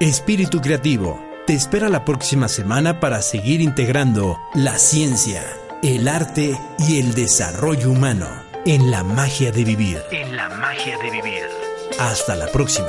Espíritu Creativo te espera la próxima semana para seguir integrando la ciencia, el arte y el desarrollo humano en la magia de vivir. En la magia de vivir. Hasta la próxima.